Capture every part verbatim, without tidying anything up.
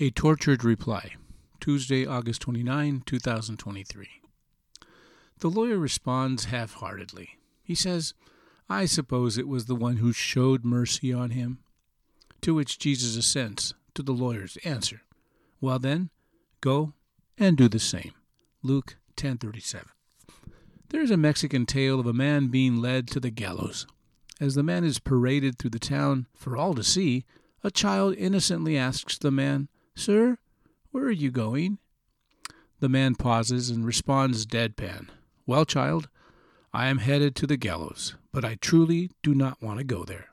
A Tortured Reply, Tuesday, August twenty-ninth, twenty twenty-three. The lawyer responds half-heartedly. He says, "I suppose it was the one who showed mercy on him." To which Jesus assents to the lawyer's answer, "Well then, go and do the same." Luke ten thirty-seven. There is a Mexican tale of a man being led to the gallows. As the man is paraded through the town for all to see, a child innocently asks the man, "Sir, where are you going?" The man pauses and responds deadpan, "Well, child, I am headed to the gallows, but I truly do not want to go there."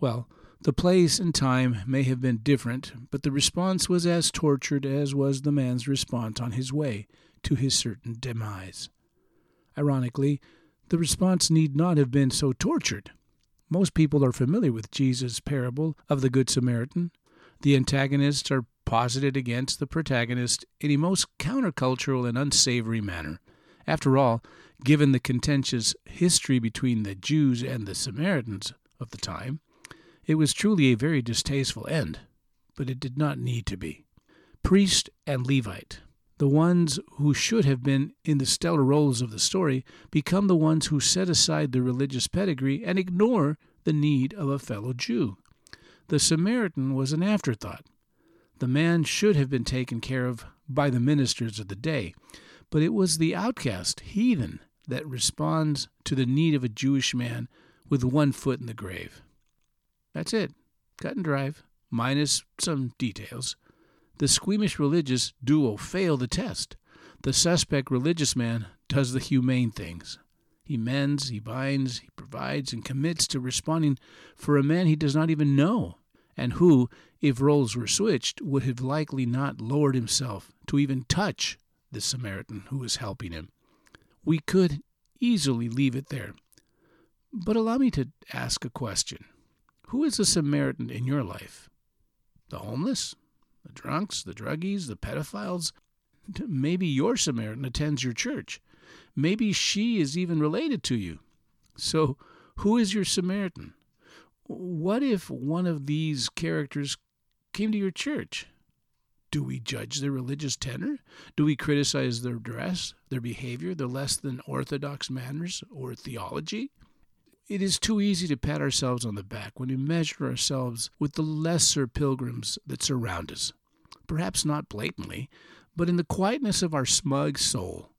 Well, the place and time may have been different, but the response was as tortured as was the man's response on his way to his certain demise. Ironically, the response need not have been so tortured. Most people are familiar with Jesus' parable of the Good Samaritan. The antagonists are posited against the protagonist in a most countercultural and unsavory manner. After all, given the contentious history between the Jews and the Samaritans of the time, it was truly a very distasteful end, but it did not need to be. Priest and Levite, the ones who should have been in the stellar roles of the story, become the ones who set aside their religious pedigree and ignore the need of a fellow Jew. The Samaritan was an afterthought. The man should have been taken care of by the ministers of the day, but it was the outcast heathen that responds to the need of a Jewish man with one foot in the grave. That's it. Cut and drive, minus some details. The squeamish religious duo fail the test. The suspect religious man does the humane things. He mends, he binds, he provides, and commits to responding for a man he does not even know, and who, if roles were switched, would have likely not lowered himself to even touch the Samaritan who was helping him. We could easily leave it there. But allow me to ask a question. Who is the Samaritan in your life? The homeless? The drunks? The druggies? The pedophiles? Maybe your Samaritan attends your church. Maybe she is even related to you. So, who is your Samaritan? What if one of these characters came to your church? Do we judge their religious tenor? Do we criticize their dress, their behavior, their less than orthodox manners or theology? It is too easy to pat ourselves on the back when we measure ourselves with the lesser pilgrims that surround us. Perhaps not blatantly, but in the quietness of our smug soul.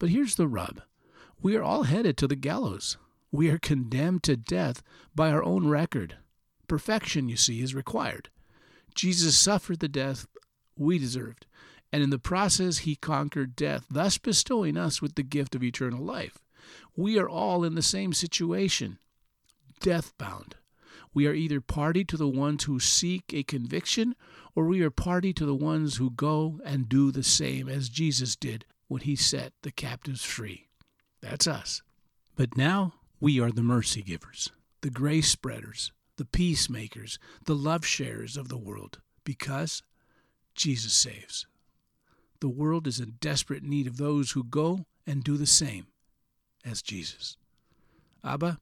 But here's the rub. We are all headed to the gallows. We are condemned to death by our own record. Perfection, you see, is required. Jesus suffered the death we deserved, and in the process he conquered death, thus bestowing us with the gift of eternal life. We are all in the same situation, death-bound. We are either party to the ones who seek a conviction, or we are party to the ones who go and do the same as Jesus did when he set the captives free. That's us. But now we are the mercy givers, the grace spreaders, the peacemakers, the love sharers of the world, because Jesus saves. The world is in desperate need of those who go and do the same as Jesus. Abba,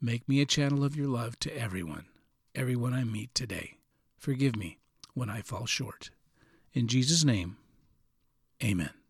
make me a channel of your love to everyone, everyone I meet today. Forgive me when I fall short. In Jesus' name, amen.